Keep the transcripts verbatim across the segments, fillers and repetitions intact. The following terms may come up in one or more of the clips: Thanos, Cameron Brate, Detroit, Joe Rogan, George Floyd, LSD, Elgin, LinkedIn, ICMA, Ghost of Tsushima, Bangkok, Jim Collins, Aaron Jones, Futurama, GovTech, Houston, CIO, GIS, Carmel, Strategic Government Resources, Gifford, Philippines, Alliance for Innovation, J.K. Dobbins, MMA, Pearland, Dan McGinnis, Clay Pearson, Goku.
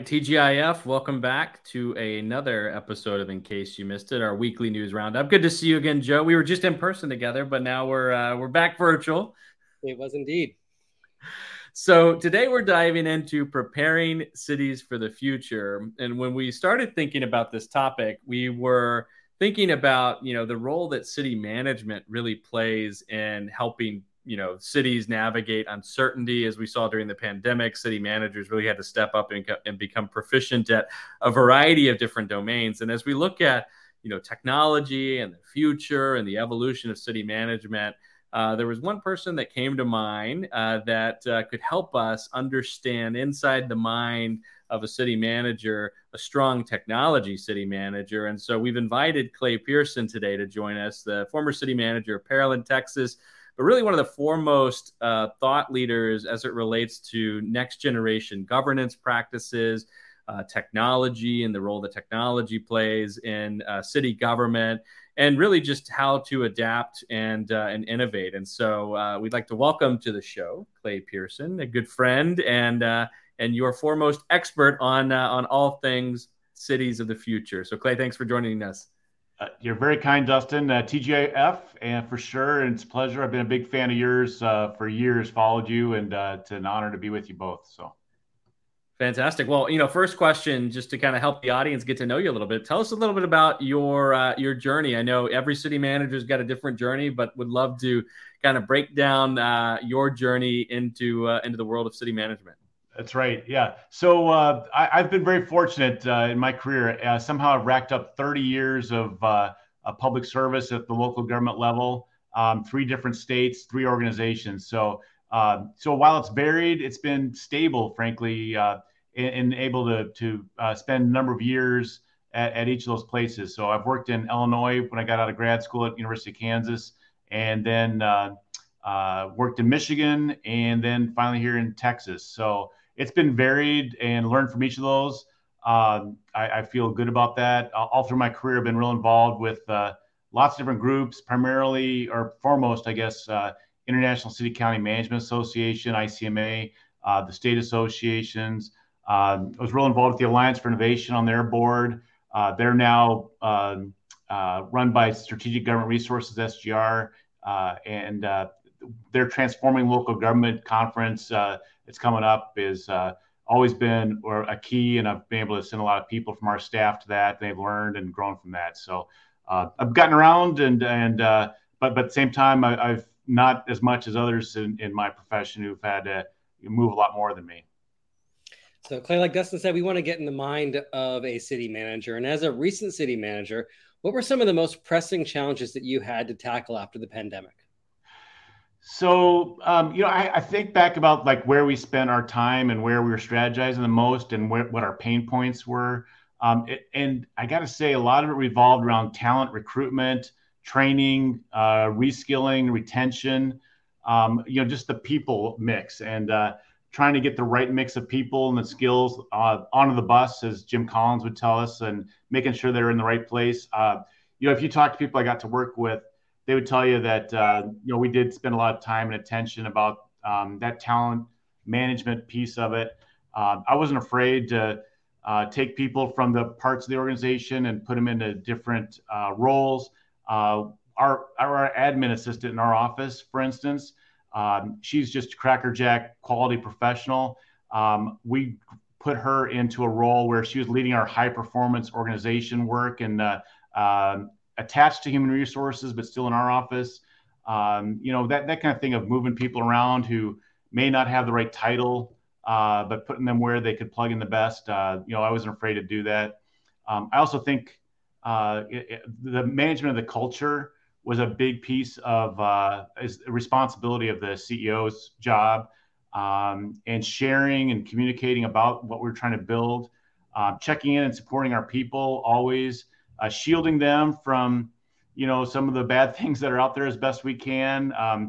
right, T G I F, welcome back to another episode of In Case You Missed It, our weekly news roundup. Good to see you again, Joe. We were just in person together, but now we're uh, we're back virtual. It was indeed. So today we're diving into preparing cities for the future. And when we started thinking about this topic, we were thinking about, you know, the role that city management really plays in helping, you know, cities navigate uncertainty. As we saw during the pandemic, city managers really had to step up and, co- and become proficient at a variety of different domains. And as we look at, you know, technology and the future and the evolution of city management, Uh, there was one person that came to mind uh, that uh, could help us understand inside the mind of a city manager, a strong technology city manager. And so we've invited Clay Pearson today to join us, the former city manager of Pearland, Texas, but really one of the foremost uh, thought leaders as it relates to next generation governance practices, uh, technology and the role that technology plays in uh, city government, and really just how to adapt and uh, and innovate. And so uh, we'd like to welcome to the show Clay Pearson, a good friend and uh, and your foremost expert on uh, on all things cities of the future. So Clay, thanks for joining us. Uh, you're very kind, Dustin. Uh, T G I F, and for sure, it's a pleasure. I've been a big fan of yours uh, for years, followed you, and uh, it's an honor to be with you both. So. Fantastic. Well, you know, first question, just to kind of help the audience get to know you a little bit. Tell us a little bit about your uh, your journey. I know every city manager's got a different journey, but would love to kind of break down uh, your journey into uh, into the world of city management. That's right. Yeah. So uh, I, I've been very fortunate uh, in my career. Uh, somehow I've racked up thirty years of uh, a public service at the local government level, um, three different states, three organizations. So uh, so while it's varied, it's been stable, frankly. Uh, and able to, to uh, spend a number of years at, at each of those places. So I've worked in Illinois when I got out of grad school at University of Kansas, and then uh, uh, worked in Michigan, and then finally here in Texas. So it's been varied and learned from each of those. Uh, I, I feel good about that. All through my career, I've been real involved with uh, lots of different groups, primarily, or foremost, I guess, uh, International City County Management Association, I C M A, uh, the state associations. Uh, I was real involved with the Alliance for Innovation on their board. Uh, they're now uh, uh, run by Strategic Government Resources, S G R, uh, and uh, their Transforming Local Government Conference uh, that's coming up is uh, always been or a key, and I've been able to send a lot of people from our staff to that. They've learned and grown from that. So uh, I've gotten around, and and uh, but but at the same time, I, I've not as much as others in, in my profession who've had to move a lot more than me. So Clay, like Dustin said, we want to get in the mind of a city manager. And as a recent city manager, what were some of the most pressing challenges that you had to tackle after the pandemic? So, um, you know, I, I think back about like where we spent our time and where we were strategizing the most and where, what our pain points were. Um, it, and I got to say, a lot of it revolved around talent recruitment, training, uh, reskilling, retention, um, you know, just the people mix. And, uh, trying to get the right mix of people and the skills uh, onto the bus, as Jim Collins would tell us, and making sure they're in the right place. Uh, you know, if you talk to people I got to work with, they would tell you that, uh, you know, we did spend a lot of time and attention about um, that talent management piece of it. Uh, I wasn't afraid to uh, take people from the parts of the organization and put them into different uh, roles. Uh, our, our admin assistant in our office, for instance, Um, she's just a crackerjack quality professional. Um, we put her into a role where she was leading our high performance organization work and uh, uh, attached to human resources, but still in our office. Um, you know, that, that kind of thing of moving people around who may not have the right title, uh, but putting them where they could plug in the best. Uh, you know, I wasn't afraid to do that. Um, I also think uh, it, it, the management of the culture was a big piece of uh, is the responsibility of the C E O's job, um, and sharing and communicating about what we're trying to build, uh, checking in and supporting our people always, uh, shielding them from, you know, some of the bad things that are out there as best we can, um,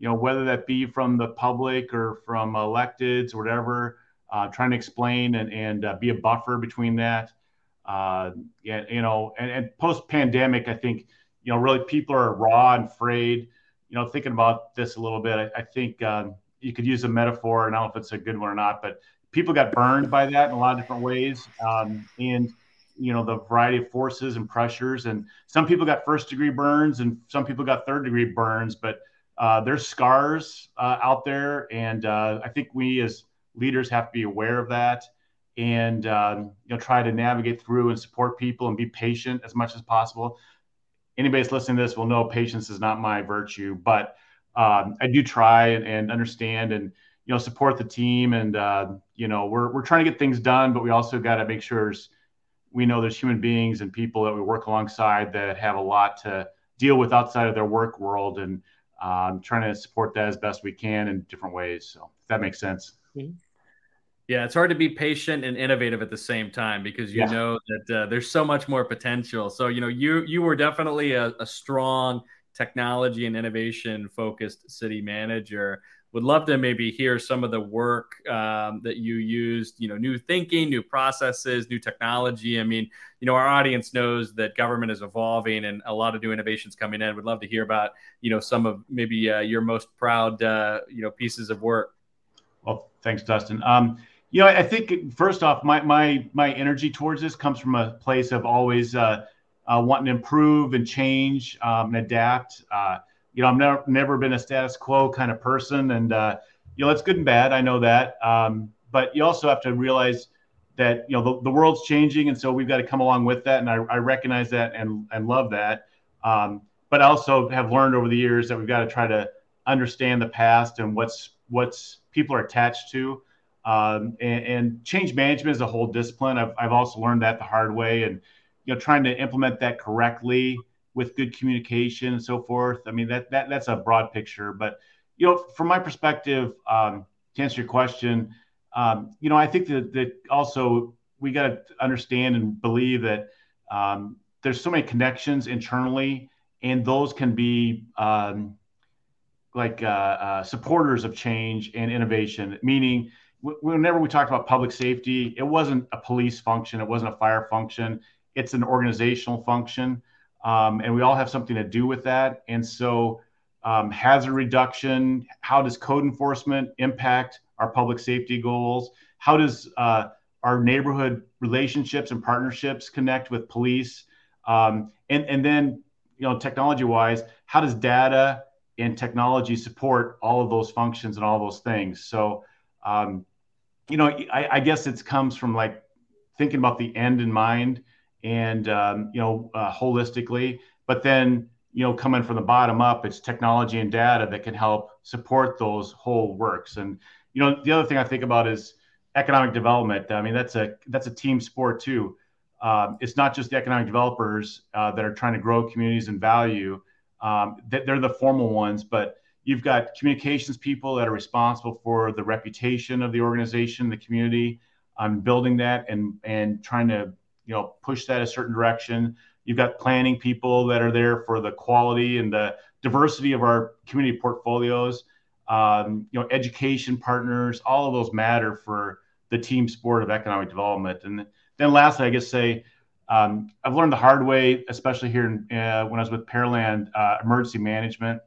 you know, whether that be from the public or from electeds or whatever, uh, trying to explain and, and uh, be a buffer between that. Uh, yeah, you know, and, and post-pandemic, I think, you know, really people are raw and afraid, you know, thinking about this a little bit. I, I think um, you could use a metaphor, and I don't know if it's a good one or not, but people got burned by that in a lot of different ways. Um, and, you know, the variety of forces and pressures, and some people got first degree burns and some people got third degree burns, but uh, there's scars uh, out there. And uh, I think we as leaders have to be aware of that and, um, you know, try to navigate through and support people and be patient as much as possible. Anybody that's listening to this will know patience is not my virtue, but um, I do try and, and understand and, you know, support the team. And, uh, you know, we're, we're trying to get things done, but we also got to make sure we know there's human beings and people that we work alongside that have a lot to deal with outside of their work world, and um, trying to support that as best we can in different ways. So if that makes sense. Mm-hmm. Yeah, it's hard to be patient and innovative at the same time, because you yeah. know that uh, there's so much more potential. So, you know, you you were definitely a, a strong technology and innovation focused city manager. Would love to maybe hear some of the work um, that you used, you know, new thinking, new processes, new technology. I mean, you know, our audience knows that government is evolving and a lot of new innovations coming in. Would love to hear about, you know, some of maybe uh, your most proud, uh, you know, pieces of work. Well, thanks, Dustin. Um, You know, I think first off, my my my energy towards this comes from a place of always uh, uh, wanting to improve and change um, and adapt. Uh, you know, I've never never been a status quo kind of person, and uh, you know, it's good and bad. I know that, um, but you also have to realize that you know the, the world's changing, and so we've got to come along with that. And I, I recognize that and and love that. Um, but I also have learned over the years that we've got to try to understand the past and what's what's people are attached to. Um, and, and change management is a whole discipline. I've, I've also learned that the hard way, and, you know, trying to implement that correctly with good communication and so forth. I mean, that, that, that's a broad picture, but, you know, from my perspective, um, to answer your question, um, you know, I think that, that also we got to understand and believe that, um, there's so many connections internally, and those can be, um, like, uh, uh supporters of change and innovation, meaning, whenever we talked about public safety, it wasn't a police function. It wasn't a fire function. It's an organizational function. Um, and we all have something to do with that. And so um, hazard reduction, how does code enforcement impact our public safety goals? How does uh, our neighborhood relationships and partnerships connect with police? Um, and, and then, you know, technology wise, how does data and technology support all of those functions and all those things? So, um, you know, I, I guess it comes from like thinking about the end in mind and, um, you know, uh, holistically, but then, you know, coming from the bottom up, it's technology and data that can help support those whole works. And, you know, the other thing I think about is economic development. I mean, that's a, that's a team sport too. Um, it's not just the economic developers, uh, that are trying to grow communities and value, um, that they're the formal ones, but you've got communications people that are responsible for the reputation of the organization, the community, um, building that and and trying to, you know, push that a certain direction. You've got planning people that are there for the quality and the diversity of our community portfolios. Um, you know, education partners, all of those matter for the team sport of economic development. And then lastly, I guess say um, I've learned the hard way, especially here in, uh, when I was with Pearland, uh, emergency management.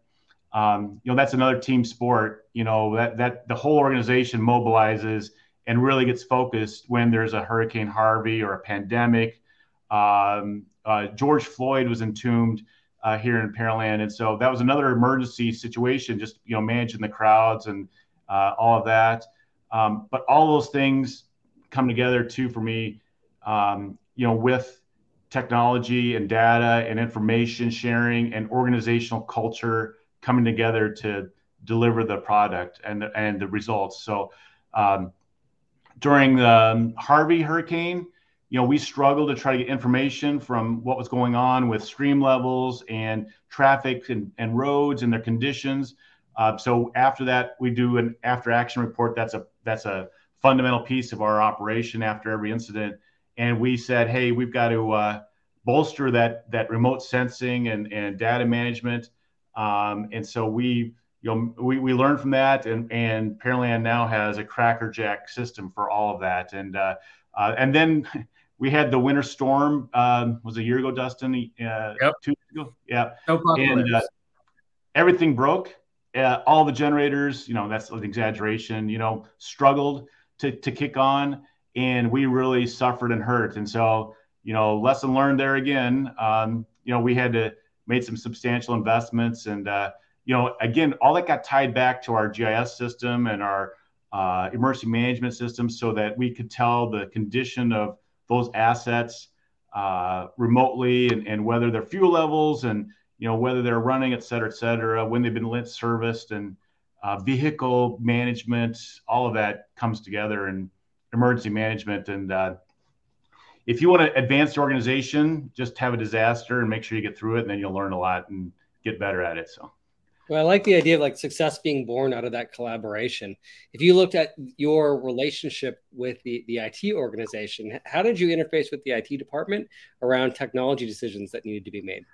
Um, you know, that's another team sport, you know, that, that the whole organization mobilizes and really gets focused when there's a Hurricane Harvey or a pandemic. Um, uh, George Floyd was entombed uh, here in Pearland. And so that was another emergency situation, just, you know, managing the crowds and uh, all of that. Um, but all those things come together too, for me, um, you know, with technology and data and information sharing and organizational culture coming together to deliver the product and the, and the results. So um, during the Harvey hurricane, you know, we struggled to try to get information from what was going on with stream levels and traffic and, and roads and their conditions. Uh, so after that, we do an after action report. That's a that's a fundamental piece of our operation after every incident. And we said, hey, we've got to uh, bolster that that remote sensing and, and data management. Um, and so we, you know, we, we learned from that, and, and Pearland now has a crackerjack system for all of that. And, uh, uh, and then we had the winter storm, um, was a year ago, Dustin, uh, yep. two years ago. Yeah. No problem. And, uh, everything broke, uh, all the generators, you know, that's an exaggeration, you know, struggled to, to kick on, and we really suffered and hurt. And so, you know, lesson learned there again. Um, you know, we had to made some substantial investments, and uh, you know, again, all that got tied back to our G I S system and our uh, emergency management system, so that we could tell the condition of those assets uh, remotely, and, and whether their fuel levels, and you know, whether they're running, et cetera, et cetera, when they've been lint serviced, and uh, vehicle management, all of that comes together in emergency management. And uh, if you want to advance the organization, just have a disaster and make sure you get through it, and then you'll learn a lot and get better at it. So, well, I like the idea of like success being born out of that collaboration. If you looked at your relationship with the, the I T organization, how did you interface with the I T department around technology decisions that needed to be made?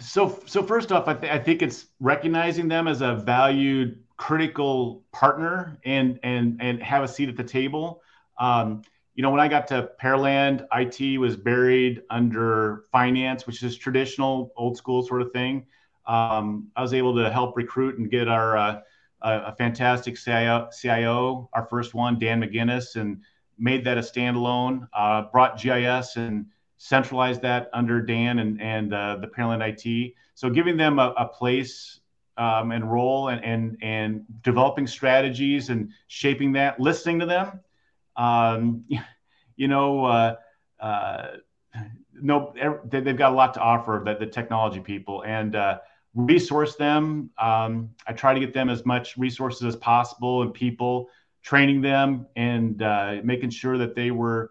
So, so first off, I, th- I think it's recognizing them as a valued, critical partner, and and and have a seat at the table. Um, You know, when I got to Pearland, I T was buried under finance, which is traditional, old school sort of thing. Um, I was able to help recruit and get our uh, a fantastic C I O, C I O, our first one, Dan McGinnis, and made that a standalone. Uh, brought G I S and centralized that under Dan and and uh, the Pearland I T. So giving them a, a place um, and role, and and and developing strategies and shaping that, listening to them. Um, you know, uh, uh, no, they've got a lot to offer, that the technology people, and uh, resource them. Um, I try to get them as much resources as possible, and people, training them, and uh, making sure that they were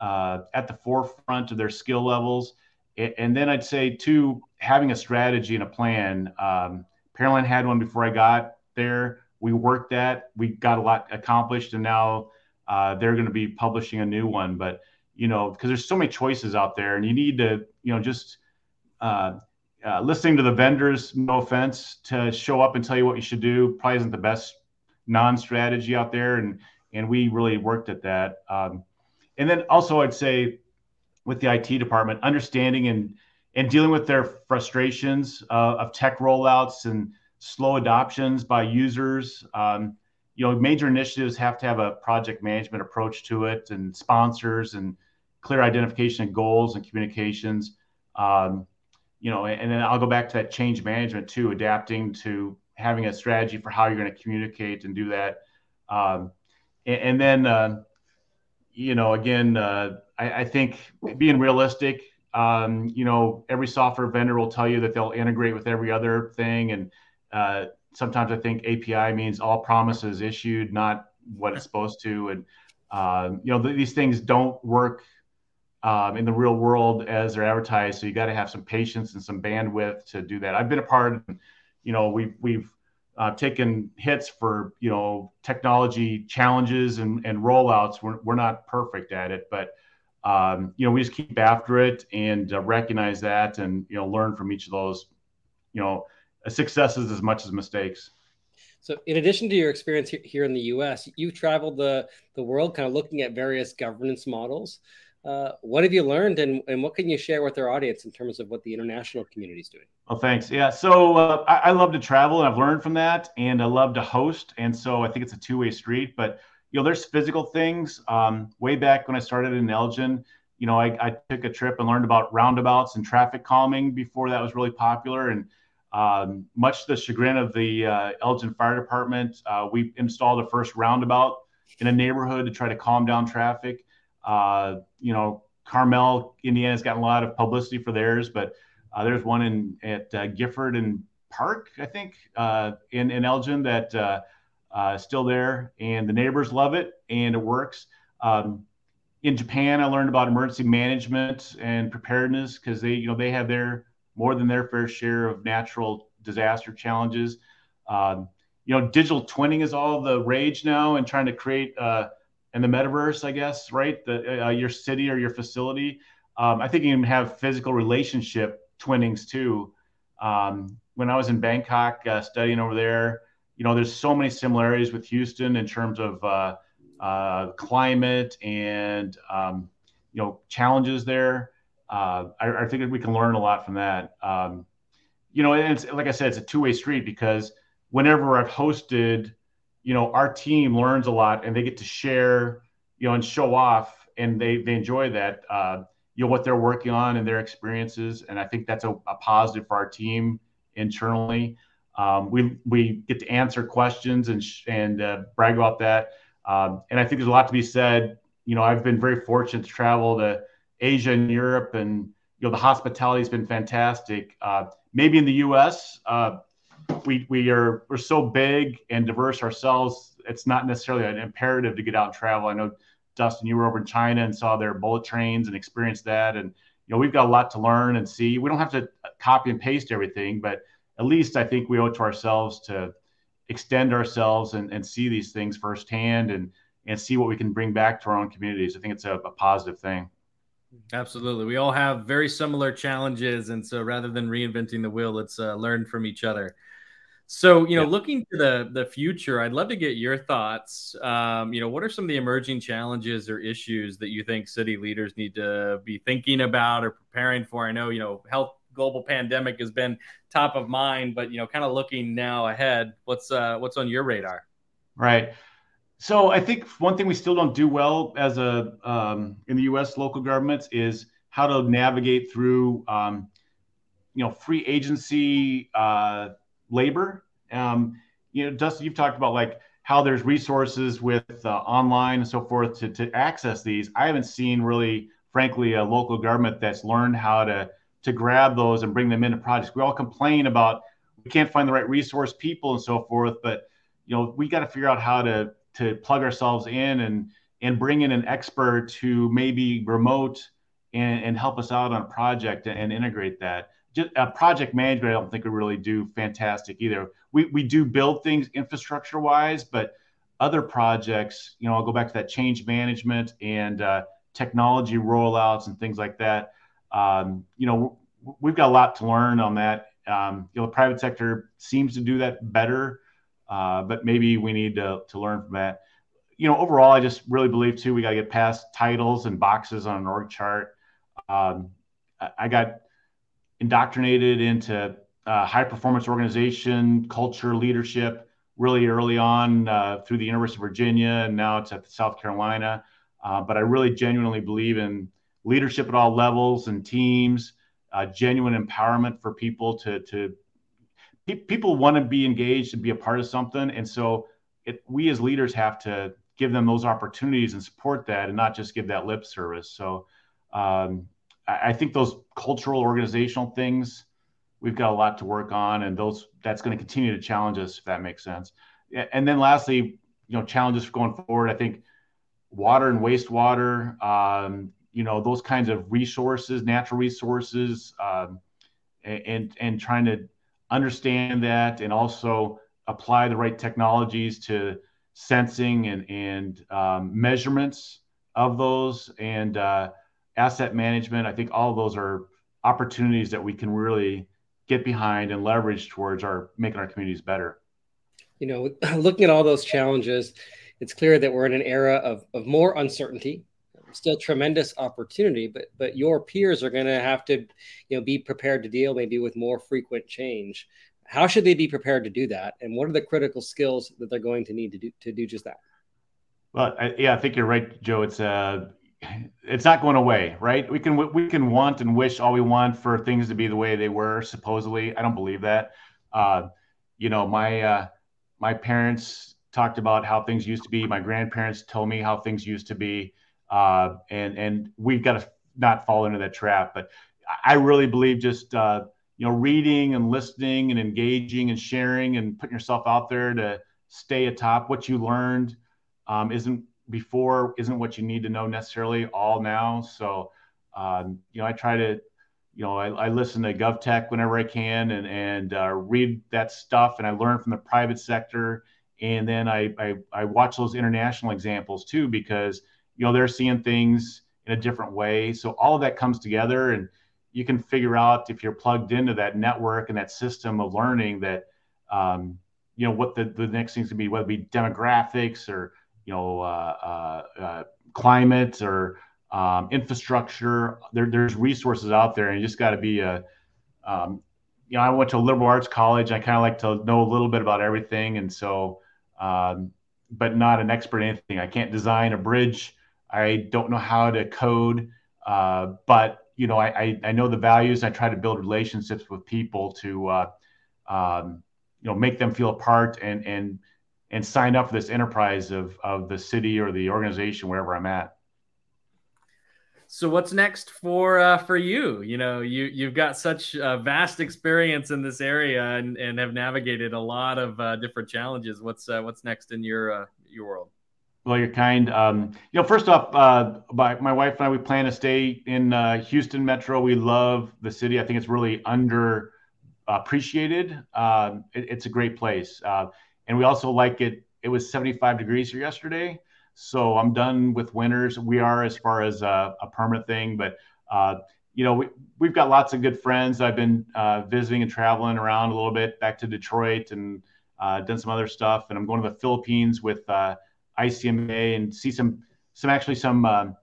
uh, at the forefront of their skill levels. And then I'd say too, having a strategy and a plan. Um, Pearland had one before I got there. We worked that. We got a lot accomplished, and now. Uh, they're going to be publishing a new one, but, you know, because there's so many choices out there, and you need to, you know, just uh, uh, listening to the vendors, no offense, to show up and tell you what you should do probably isn't the best non-strategy out there. And, and we really worked at that. Um, and then also I'd say with the I T department, understanding and, and dealing with their frustrations uh, of tech rollouts and slow adoptions by users. Um, You know, major initiatives have to have a project management approach to it, and sponsors, and clear identification of goals and communications. Um, you know, and then I'll go back to that change management too, adapting to having a strategy for how you're going to communicate and do that. Um, and, and then, uh, you know, again, uh, I, I think being realistic. Um, you know, every software vendor will tell you that they'll integrate with every other thing, and uh, sometimes I think A P I means all promises issued, not what it's supposed to. And, uh, you know, th- these things don't work um, in the real world as they're advertised. So you got to have some patience and some bandwidth to do that. I've been a part of, you know, we've, we've uh, taken hits for, you know, technology challenges and, and rollouts. We're, we're not perfect at it, but, um, you know, we just keep after it and uh, recognize that, and, you know, learn from each of those, you know, successes as much as mistakes. So in addition to your experience here in the U S, you've traveled the, the world kind of looking at various governance models. Uh, what have you learned, and, and what can you share with our audience in terms of what the international community is doing? Well, thanks. Yeah, so uh, I, I love to travel, and I've learned from that, and I love to host. And so I think it's a two-way street, but you know, there's physical things. Um, way back when I started in Elgin, you know, I, I took a trip and learned about roundabouts and traffic calming before that was really popular. And Um, much to the chagrin of the uh, Elgin Fire Department, uh, we installed a first roundabout in a neighborhood to try to calm down traffic. Uh, you know, Carmel, Indiana's gotten a lot of publicity for theirs, but uh, there's one in at uh, Gifford and Park, I think, uh, in, in Elgin that uh, uh, still there, and the neighbors love it, and it works. Um, in Japan, I learned about emergency management and preparedness, because they, you know, they have their more than their fair share of natural disaster challenges. Um, you know, digital twinning is all the rage now, and trying to create uh, in the metaverse, I guess, right? The, uh, your city or your facility. Um, I think you can have physical relationship twinnings too. Um, when I was in Bangkok uh, studying over there, you know, there's so many similarities with Houston in terms of uh, uh, climate and, um, you know, challenges there. Uh, I, I think we can learn a lot from that. Um, you know, and it's, like I said, it's a two-way street, because whenever I've hosted you know, our team learns a lot and they get to share, you know, and show off, and they, they enjoy that, uh, you know, what they're working on and their experiences. And I think that's a, a positive for our team internally. Um, we, we get to answer questions and, sh- and uh, brag about that. Um, and I think there's a lot to be said. You know, I've been very fortunate to travel to Asia and Europe, and, you know, the hospitality has been fantastic. Uh, maybe in the U S, uh, we, we are, we're so big and diverse ourselves. It's not necessarily an imperative to get out and travel. I know, Dustin, you were over in China and saw their bullet trains and experienced that. And, you know, we've got a lot to learn and see. We don't have to copy and paste everything, but at least I think we owe it to ourselves to extend ourselves and, and see these things firsthand and, and see what we can bring back to our own communities. I think it's a, a positive thing. Absolutely. We all have very similar challenges. And so rather than reinventing the wheel, let's uh, learn from each other. So, you know, yeah. Looking to the, the future, I'd love to get your thoughts. Um, you know, what are some of the emerging challenges or issues that you think city leaders need to be thinking about or preparing for? I know, you know, health global pandemic has been top of mind, but, you know, kind of looking now ahead, what's uh, what's on your radar? Right. So I think one thing we still don't do well as a um, in the U S local governments is how to navigate through, um, you know, free agency uh, labor. Um, you know, Dustin, you've talked about like how there's resources with uh, online and so forth to, to access these. I haven't seen really, frankly, a local government that's learned how to to grab those and bring them into projects. We all complain about we can't find the right resource people and so forth, but, you know, we got to figure out how to to plug ourselves in and and bring in an expert who may be remote and, and help us out on a project and, and integrate that. Just uh, project management, I don't think we really do fantastic either. We we do build things infrastructure wise, but other projects, you know, I'll go back to that change management and uh, technology rollouts and things like that. Um, you know, we've got a lot to learn on that. Um, you know, the private sector seems to do that better, uh, but maybe we need to, to learn from that. You know, overall, I just really believe too, we got to get past titles and boxes on an org chart. Um, I got indoctrinated into uh, high performance organization, culture, leadership really early on uh, through the University of Virginia, and now it's at South Carolina. Uh, but I really genuinely believe in leadership at all levels and teams, uh, genuine empowerment for people to, to pe- people want to be engaged and be a part of something. And so it, we as leaders have to give them those opportunities and support that and not just give that lip service. So um, I, I think those cultural organizational things, we've got a lot to work on, and those that's going to continue to challenge us, if that makes sense. And then lastly, you know, challenges going forward, I think water and wastewater, um, you know, those kinds of resources, natural resources, um, and and trying to understand that and also apply the right technologies to sensing and, and um, measurements of those and uh, asset management. I think all of those are opportunities that we can really get behind and leverage towards our making our communities better. You know, looking at all those challenges, it's clear that we're in an era of, of more uncertainty. Still tremendous opportunity, but but your peers are going to have to, you know, be prepared to deal maybe with more frequent change. How should they be prepared to do that? And what are the critical skills that they're going to need to do to do just that? Well, I, yeah, I think you're right, Joe. It's uh, it's not going away, right? We can we can want and wish all we want for things to be the way they were supposedly. I don't believe that. Uh, you know, my uh, my parents talked about how things used to be. My grandparents told me how things used to be. Uh, and, and we've got to not fall into that trap, but I really believe just, uh, you know, reading and listening and engaging and sharing and putting yourself out there to stay atop what you learned, um, isn't before, isn't what you need to know necessarily all now. So, um, you know, I try to, you know, I, I listen to GovTech whenever I can and, and, uh, read that stuff. And I learn from the private sector. And then I, I, I watch those international examples too, because you know, they're seeing things in a different way. So all of that comes together, and you can figure out if you're plugged into that network and that system of learning that, um, you know, what the, the next things to be, whether it be demographics or, you know, uh, uh, uh, climate or um, infrastructure. There, there's resources out there, and you just got to be a, um, you know, I went to a liberal arts college. I kind of like to know a little bit about everything. And so um, but not an expert in anything. I can't design a bridge. I don't know how to code, uh, but you know, I, I, I know the values. I try to build relationships with people to, uh, um, you know, make them feel a part and, and, and sign up for this enterprise of, of the city or the organization, wherever I'm at. So what's next for, uh, for you? You know, you, you've got such uh, vast experience in this area and, and have navigated a lot of uh, different challenges. What's, uh, what's next in your, uh, your world? Well, you're kind. Um, you know, first off, uh, my, my wife and I, we plan to stay in uh, Houston Metro. We love the city. I think it's really underappreciated. Uh, it, it's a great place. Uh, and we also like it. It was seventy-five degrees here yesterday. So I'm done with winters. We are as far as a, a permanent thing. But, uh, you know, we, we've got lots of good friends. I've been uh, visiting and traveling around a little bit back to Detroit and uh, done some other stuff. And I'm going to the Philippines with uh I C M A and see some, some actually some um,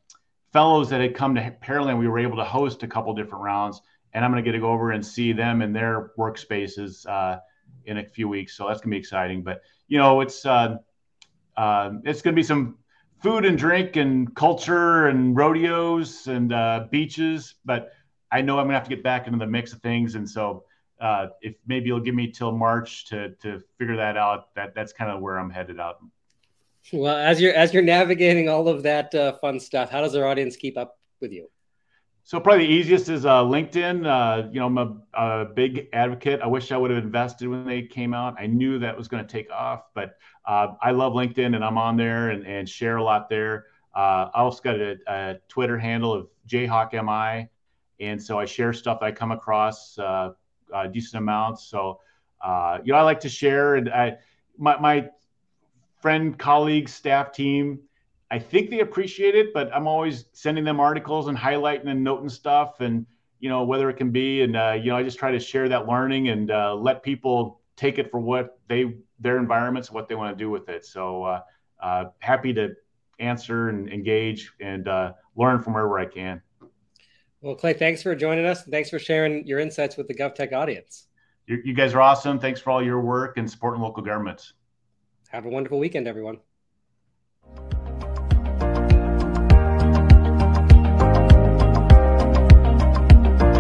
fellows that had come to Pearland. We were able to host a couple different rounds, and I'm going to get to go over and see them in their workspaces uh, in a few weeks. So that's going to be exciting. But you know, it's uh, uh, it's going to be some food and drink and culture and rodeos and uh, beaches. But I know I'm going to have to get back into the mix of things, and so uh, if maybe you'll give me till March to to figure that out, that that's kind of where I'm headed out. Well, as you're as you're navigating all of that uh, fun stuff, how does our audience keep up with you? So probably the easiest is uh, LinkedIn. Uh, you know, I'm a, a big advocate. I wish I would have invested when they came out. I knew that was going to take off, but uh, I love LinkedIn, and I'm on there and, and share a lot there. Uh, I also got a, a Twitter handle of Jayhawk M I, and so I share stuff that I come across uh, uh, decent amounts. So uh, you know, I like to share, and I my my. friend, colleague, staff, team, I think they appreciate it, but I'm always sending them articles and highlighting and noting stuff and, you know, whether it can be. And, uh, you know, I just try to share that learning and uh, let people take it for what they, their environments, what they want to do with it. So uh, uh, happy to answer and engage and uh, learn from wherever I can. Well, Clay, thanks for joining us. And thanks for sharing your insights with the GovTech audience. You, you guys are awesome. Thanks for all your work and supporting local governments. Have a wonderful weekend, everyone.